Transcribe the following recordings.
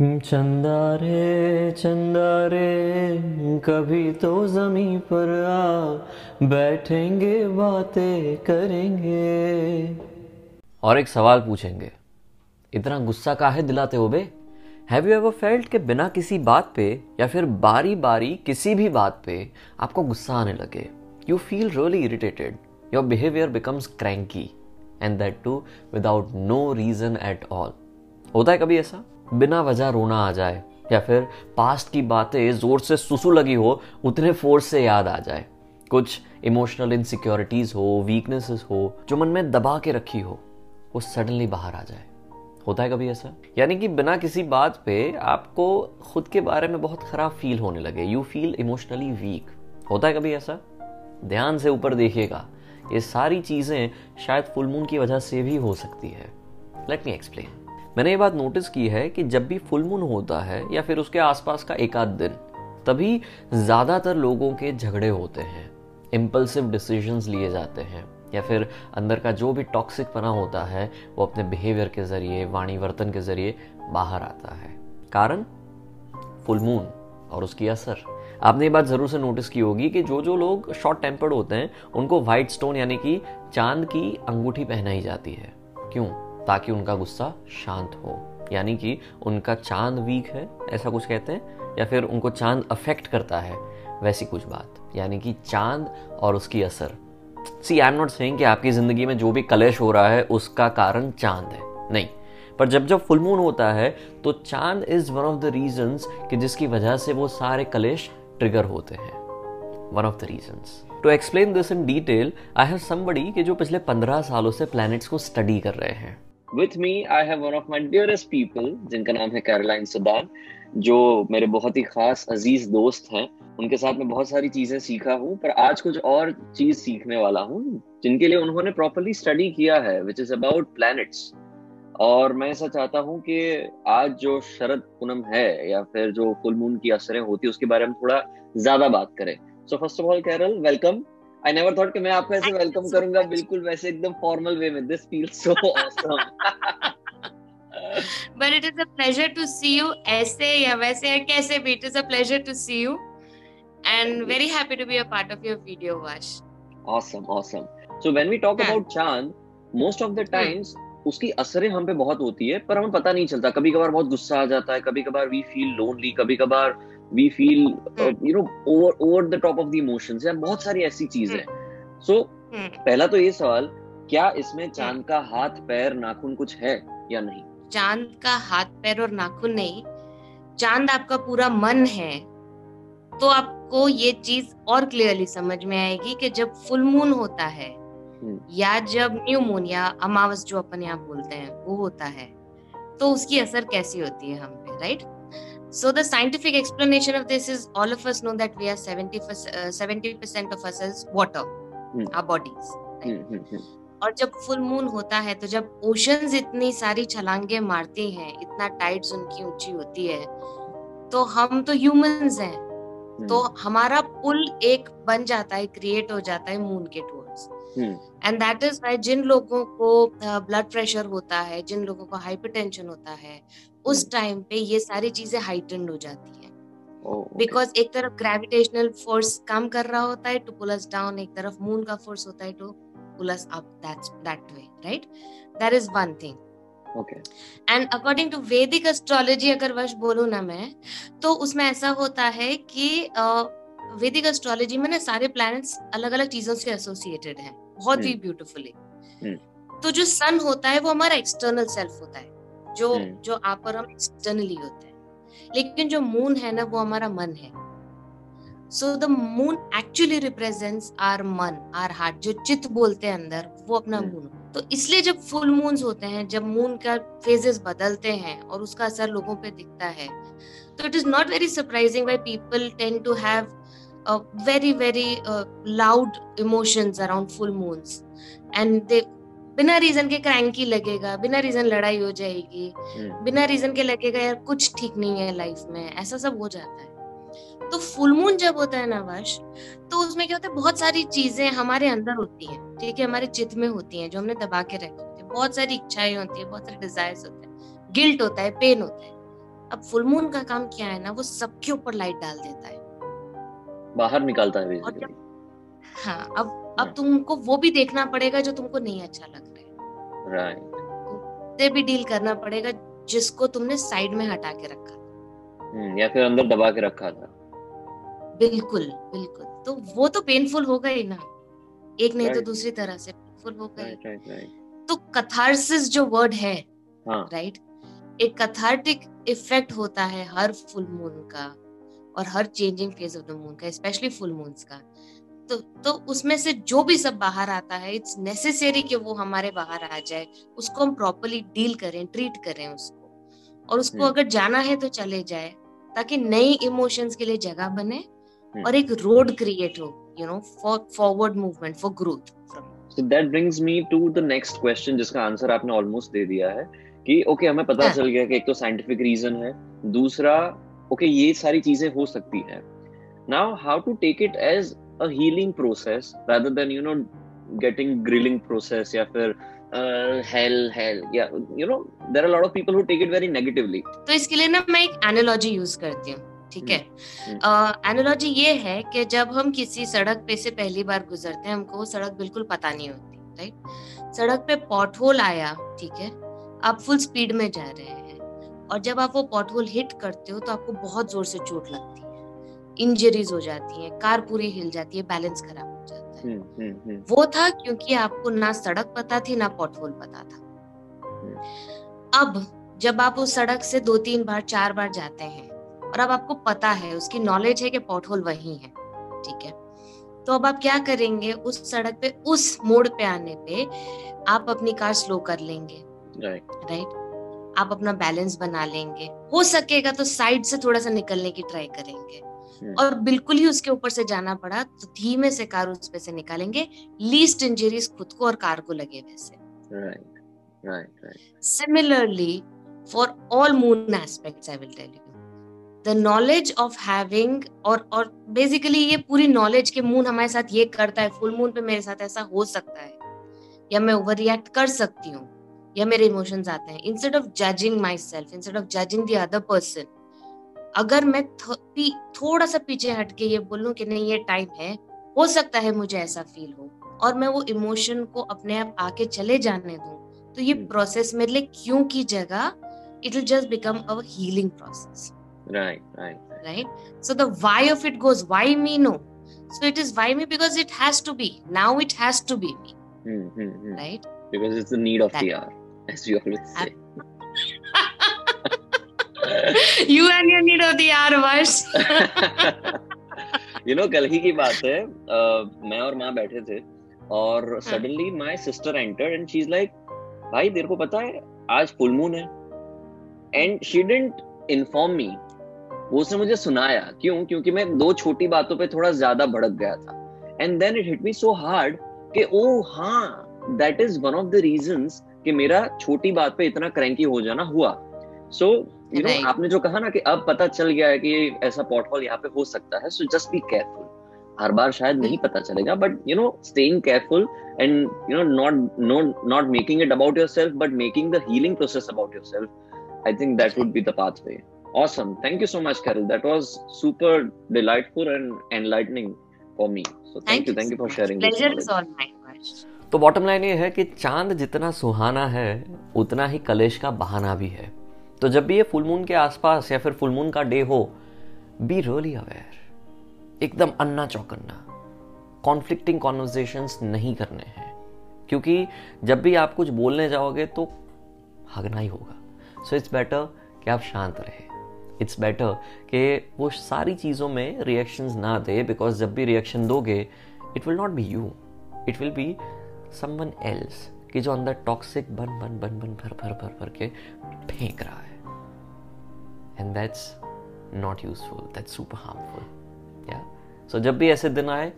चंदा रे चंदा रे कभी तो ज़मीं पर आ बैठेंगे, बातें करेंगे और एक सवाल पूछेंगे। इतना गुस्सा काहे दिलाते हो बे? हैव यू एवर फेल्ट कि बिना किसी बात पे या फिर बारी बारी किसी भी बात पे आपको गुस्सा आने लगे? You feel really irritated, your behaviour becomes cranky and that too without no reason at all. होता है कभी ऐसा? बिना वजह रोना आ जाए या फिर पास्ट की बातें जोर से सुसु लगी हो उतने फोर्स से याद आ जाए, कुछ इमोशनल इनसिक्योरिटीज़ हो, वीकनेसेस हो जो मन में दबा के रखी हो, वो सडनली बाहर आ जाए। होता है कभी ऐसा? यानी कि बिना किसी बात पे आपको खुद के बारे में बहुत ख़राब फील होने लगे, यू फील इमोशनली वीक। होता है कभी ऐसा? ध्यान से ऊपर देखिएगा, ये सारी चीज़ें शायद फुल मून की वजह से भी हो सकती है। Let me explain. मैंने ये बात नोटिस की है कि जब भी फुल मून होता है या फिर उसके आसपास का एक आध दिन, तभी ज़्यादातर लोगों के झगड़े होते हैं, इम्पल्सिव डिसीजंस लिए जाते हैं या फिर अंदर का जो भी टॉक्सिक पना होता है वो अपने बिहेवियर के ज़रिए, वाणी वर्तन के ज़रिए बाहर आता है। कारण फुल मून और उसकी असर। आपने ये बात ज़रूर से नोटिस की होगी कि जो जो लोग शॉर्ट टेम्पर्ड होते हैं उनको व्हाइट स्टोन यानी कि चांद की अंगूठी पहनाई जाती है। क्यों? ताकि उनका गुस्सा शांत हो। यानी कि उनका चांद वीक है, ऐसा कुछ कहते हैं, या फिर उनको चांद अफेक्ट करता है, वैसी कुछ बात। यानी कि चांद और उसकी असर। See, I am not saying कि आपकी ज़िंदगी में जो भी कलेश हो रहा है उसका कारण चांद है, नहीं, पर जब जब फुल मून होता है तो चांद is one of the reasons कि जिसकी वजह से वो सारे कलेश ट्रिगर होते हैं। One of the reasons. To explain this in detail, I have somebody कि जो पिछले 15 सालों से प्लैनेट्स को स्टडी कर रहे हैं। With me, I have one of my dearest people, जिनका नाम है कैरोलाइन सुदान, जो मेरे बहुत ही खास अजीज दोस्त हैं। उनके साथ मैं बहुत सारी चीज़ें सीखा हूँ, पर आज कुछ और चीज़ सीखने वाला हूँ जिनके लिए उन्होंने प्रॉपरली स्टडी किया है, विच इज़ अबाउट प्लैनेट्स। और मैं ऐसा चाहता हूँ कि आज जो शरद पूनम है या फिर जो फुल मून की असरें होती है उसके बारे में थोड़ा ज़्यादा बात करें। So first of all Carol, welcome. I never thought कि मैं आपको ऐसे वेलकम करूंगा, बिल्कुल वैसे एकदम फॉर्मल वे में। This feels so awesome. But it is a pleasure to see you. ऐसे या वैसे या कैसे भी, it is a pleasure to see you, and very happy to be a part of your video, Vash. Awesome, awesome. So when we talk about चांद, most of the times उसकी असरें हम पे बहुत होती है पर हमें पता नहीं चलता। कभी कभार बहुत गुस्सा आ जाता है, कभी कभार we feel lonely, कभी कभार we feel over the top of the emotions, या बहुत सारी ऐसी चीजें। So, पहला तो ये सवाल, क्या इसमें चांद का हाथ पैर नाखून कुछ है या नहीं? चांद का हाथ पैर और नाखून नहीं, चांद आपका पूरा मन है। तो आपको ये चीज और क्लियरली समझ में आएगी कि जब फुल मून होता है या जब न्यू मून या अमावस जो अपन यहाँ बोलते हैं वो होता है, तो उसकी असर कैसी होती है हम पे, right? So the scientific explanation of this is all of us know that we are 70% of us is water, our bodies. और जब फुल मून होता है तो जब ओशंस इतनी सारी छलांगे मारती हैं, इतना टाइड्स उनकी ऊंची होती है, तो हम तो ह्यूमंस हैं, तो हमारा पुल एक बन जाता है, क्रिएट हो जाता है मून के towards. And that is why जिन लोगों को ब्लड प्रेशर होता है, जिन लोगों को हाइपरटेंशन होता है, उस टाइम पे ये सारी चीजें हाइटेंड हो जाती हैं। बिकॉज एक तरफ ग्रेविटेशनल फोर्स काम कर रहा होता है टू पुल अस डाउन, एक तरफ मून का फोर्स होता है to pull us up, that way, right? That is one thing. And according to वैदिक एस्ट्रोलॉजी, अगर वश बोलूं ना मैं, तो उसमें ऐसा होता है कि वैदिक एस्ट्रोलॉजी में ना सारे प्लैनेट्स अलग अलग चीजों से एसोसिएटेड हैं, बहुत ही ब्यूटीफुली। तो जो सन होता है वो हमारा एक्सटर्नल सेल्फ होता है, जो आप और हम एक्सटर्नली होते हैं, लेकिन जो मून है ना वो हमारा मन है। So the moon actually represents our मन, आवर हार्ट, जो चित्त बोलते हैं अंदर, वो अपना मून। तो इसलिए जब फुल मून्स होते हैं, जब मून का फेजेस बदलते हैं और उसका असर लोगों पे दिखता है, तो it is not very surprising why people tend to have very very loud emotions around full moons, and they बिना रीजन के cranky लगेगा, बिना रीजन लड़ाई हो जाएगी, बिना रीजन के लगेगा यार कुछ ठीक नहीं है लाइफ में, ऐसा सब हो जाता है। तो फुल मून जब होता है ना वर्ष, तो उसमें क्या होता है, बहुत सारी चीजें हमारे अंदर होती हैं, ठीक है, हमारे चित्त में होती हैं जो हमने दबा के रखी होती है, बहुत सारी इच्छाएं होती है, बहुत सारे डिजायर्स होते हैं, गिल्ट होता है, पेन होता है, अब फुल मून का काम क्या है ना, वो सबके ऊपर लाइट डाल देता है, बाहर निकालता है। हाँ, अब तुमको वो भी देखना पड़ेगा जो तुमको नहीं अच्छा लग रहा है, राइट, से भी डील करना पड़ेगा जिसको तुमने साइड में हटा के रखा था या फिर अंदर दबा के रखा था। बिल्कुल बिल्कुल, तो वो तो पेनफुल होगा ही ना, एक नहीं तो दूसरी तरह से पेनफुल होगा ही। तो कथार्सिस जो वर्ड है, राइट, एक कैथार्टिक इफेक्ट होता है हर फुल मून का और हर changing phase of the moon का, स्पेशली फुल मून्स का। तो उसमें से जो भी सब बाहर आता है, इट्स नेसेसरी कि वो हमारे बाहर आ जाए, उसको हम प्रॉपर्ली डील करें, ट्रीट करें उसको, और उसको अगर जाना है तो चले जाए, ताकि नई इमोशंस के लिए जगह बने और एक रोड क्रिएट हो, you know, for forward movement, for growth. So that brings me to the next question, जिसका आंसर आपने ऑलमोस्ट दे दिया है कि ओके, हमें पता चल गया कि एक तो साइंटिफिक रीजन है, दूसरा ओके, ये सारी चीजें हो सकती हैं। Now how to take it as a healing process rather than, you know, getting grilling process या फिर hell yeah, you know, there are a lot of people who take it very negatively। तो इसके लिए ना मैं एक analogy use करती हूँ, ठीक है। Analogy ये है कि जब हम किसी सड़क पे से पहली बार गुजरते हैं, हमको वो सड़क बिल्कुल पता नहीं होती, राइट। सड़क पे पॉटहोल आया, ठीक है, आप फुल स्पीड में जा रहे हैं, और जब आप वो पॉटहोल हिट करते हो तो आपको बहुत जोर से चोट लगती है, इंजरीज हो जाती हैं, कार पूरी हिल जाती है, बैलेंस खराब हो जाता है। वो था क्योंकि आपको ना सड़क पता थी ना पॉटहोल पता था। अब जब आप उस सड़क से 2-3 बार 4 बार जाते हैं और अब आपको पता है, उसकी नॉलेज है कि पॉटहोल वही है, ठीक है, तो अब आप क्या करेंगे, उस सड़क पे, उस मोड़ पे आने पे आप अपनी कार स्लो कर लेंगे, राइट, आप अपना बैलेंस बना लेंगे, हो सकेगा तो साइड से थोड़ा सा निकलने की ट्राई करेंगे, और बिल्कुल ही उसके ऊपर से जाना पड़ा तो धीमे से कार उस पे से निकालेंगे, लीस्ट इंजरीज खुद को और कार को लगे। वैसे similarly for all moon aspects I will tell you the knowledge of having, और बेसिकली ये पूरी नॉलेज के मून हमारे साथ ये करता है, फुल मून पे मेरे साथ ऐसा हो सकता है, या मैं ओवर रिएक्ट कर सकती हूँ, या मेरे इमोशंस आते हैं। Instead of judging my self, instead of judging the other person, अगर मैं थोड़ा सा पीछे हट के ये बोलूं कि नहीं ये टाइम है, हो सकता है मुझे ऐसा फील हो, और मैं वो इमोशन को अपने आप आके चले जाने दूं, तो ये प्रोसेस मेरे लिए क्यों की जगह, it will just become our healing process, right right right. So the why of it goes why me, no, so it is why me because it has to be, now it has to be me, right, because it's the need of the hour, as you always say. You and your need of the hours। You know, कल ही की बात है, मैं और माँ बैठे थे और suddenly my sister entered and she's like, भाई तेरे को पता है आज full moon है, and she didn't inform me, वो उसने मुझे सुनाया, क्यों? क्योंकि मैं 2 छोटी बातों पे थोड़ा ज्यादा भड़क गया था, and then it hit me so hard कि ओ हाँ, that is one of the reasons कि मेरा छोटी बात पे इतना क्रैंकी हो जाना हुआ। So you know, आपने जो कहा ना कि अब पता चल गया है कि ऐसा पॉटहोल यहाँ पे हो सकता है, सो जस्ट बी केयरफुल। हर बार शायद नहीं पता चलेगा, but you know, staying careful and you know, not making it about yourself but making the healing process about yourself, I think that would be the pathway. Awesome, thank you so much Carol, that was super delightful and enlightening for me, so thank you for sharing. Pleasure is all my first. तो bottom line ये है कि चांद जितना सुहाना है उतना ही कलेश का बहाना भी है। तो जब भी ये फुल मून के आसपास या फिर फुल मून का डे हो, बी रियली अवेयर, एकदम अन्ना चौकन्ना, कॉन्फ्लिक्टिंग कॉन्वर्सेशंस नहीं करने हैं, क्योंकि जब भी आप कुछ बोलने जाओगे तो हगना ही होगा। सो इट्स बेटर कि आप शांत रहे, इट्स बेटर कि वो सारी चीज़ों में रिएक्शंस ना दे, बिकॉज जब भी रिएक्शन दोगे it will not be you, it will be someone else, कि जो अंदर टॉक्सिक बन बन बन बन भर भर भर भर के फेंक रहा है, and that's not useful, that's super harmful. या सो जब भी ऐसे दिन आए,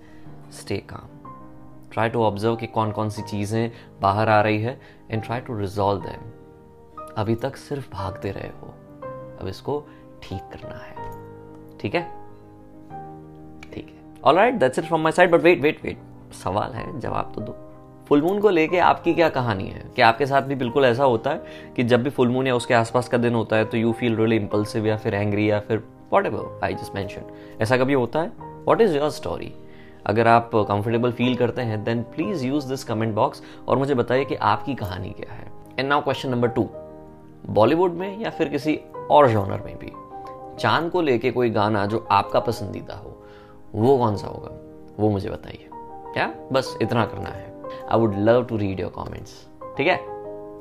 stay calm, try to observe कि कौन कौन सी चीज़ें बाहर आ रही है, and try to resolve them. अभी तक सिर्फ भागते रहे हो, अब इसको ठीक करना है, ठीक है, ठीक है, alright, that's it from my side, but wait, सवाल है, जवाब तो दो। फुल मून को लेके आपकी क्या कहानी है? कि आपके साथ भी बिल्कुल ऐसा होता है कि जब भी फुल मून या उसके आसपास का दिन होता है तो यू फील रियली इम्पल्सिव या फिर एंग्री या फिर व्हाटएवर आई जस्ट मेंशन, ऐसा कभी होता है? What is your story? अगर आप कंफर्टेबल फील करते हैं then please use this comment box और मुझे बताइए कि आपकी कहानी क्या है। And now question number 2, Bollywood में या फिर किसी और जॉनर में भी चांद को लेके कोई गाना जो आपका पसंदीदा हो वो कौन सा होगा, वो मुझे बताइए। क्या बस इतना करना है? I would love to read your comments. ठीक है,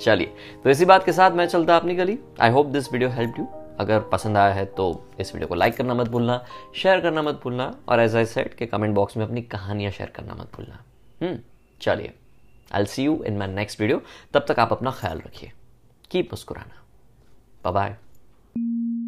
चलिए तो इसी बात के साथ मैं चलता अपनी गली। I hope this video help you. अगर पसंद आया है तो इस वीडियो को लाइक करना मत भूलना, शेयर करना मत भूलना और एज आई सेड के कमेंट बॉक्स में अपनी कहानियाँ शेयर करना मत भूलना। चलिए, I will see you in my next video. तब तक आप अपना ख्याल रखिए, कीप मुस्कुराना। Bye bye.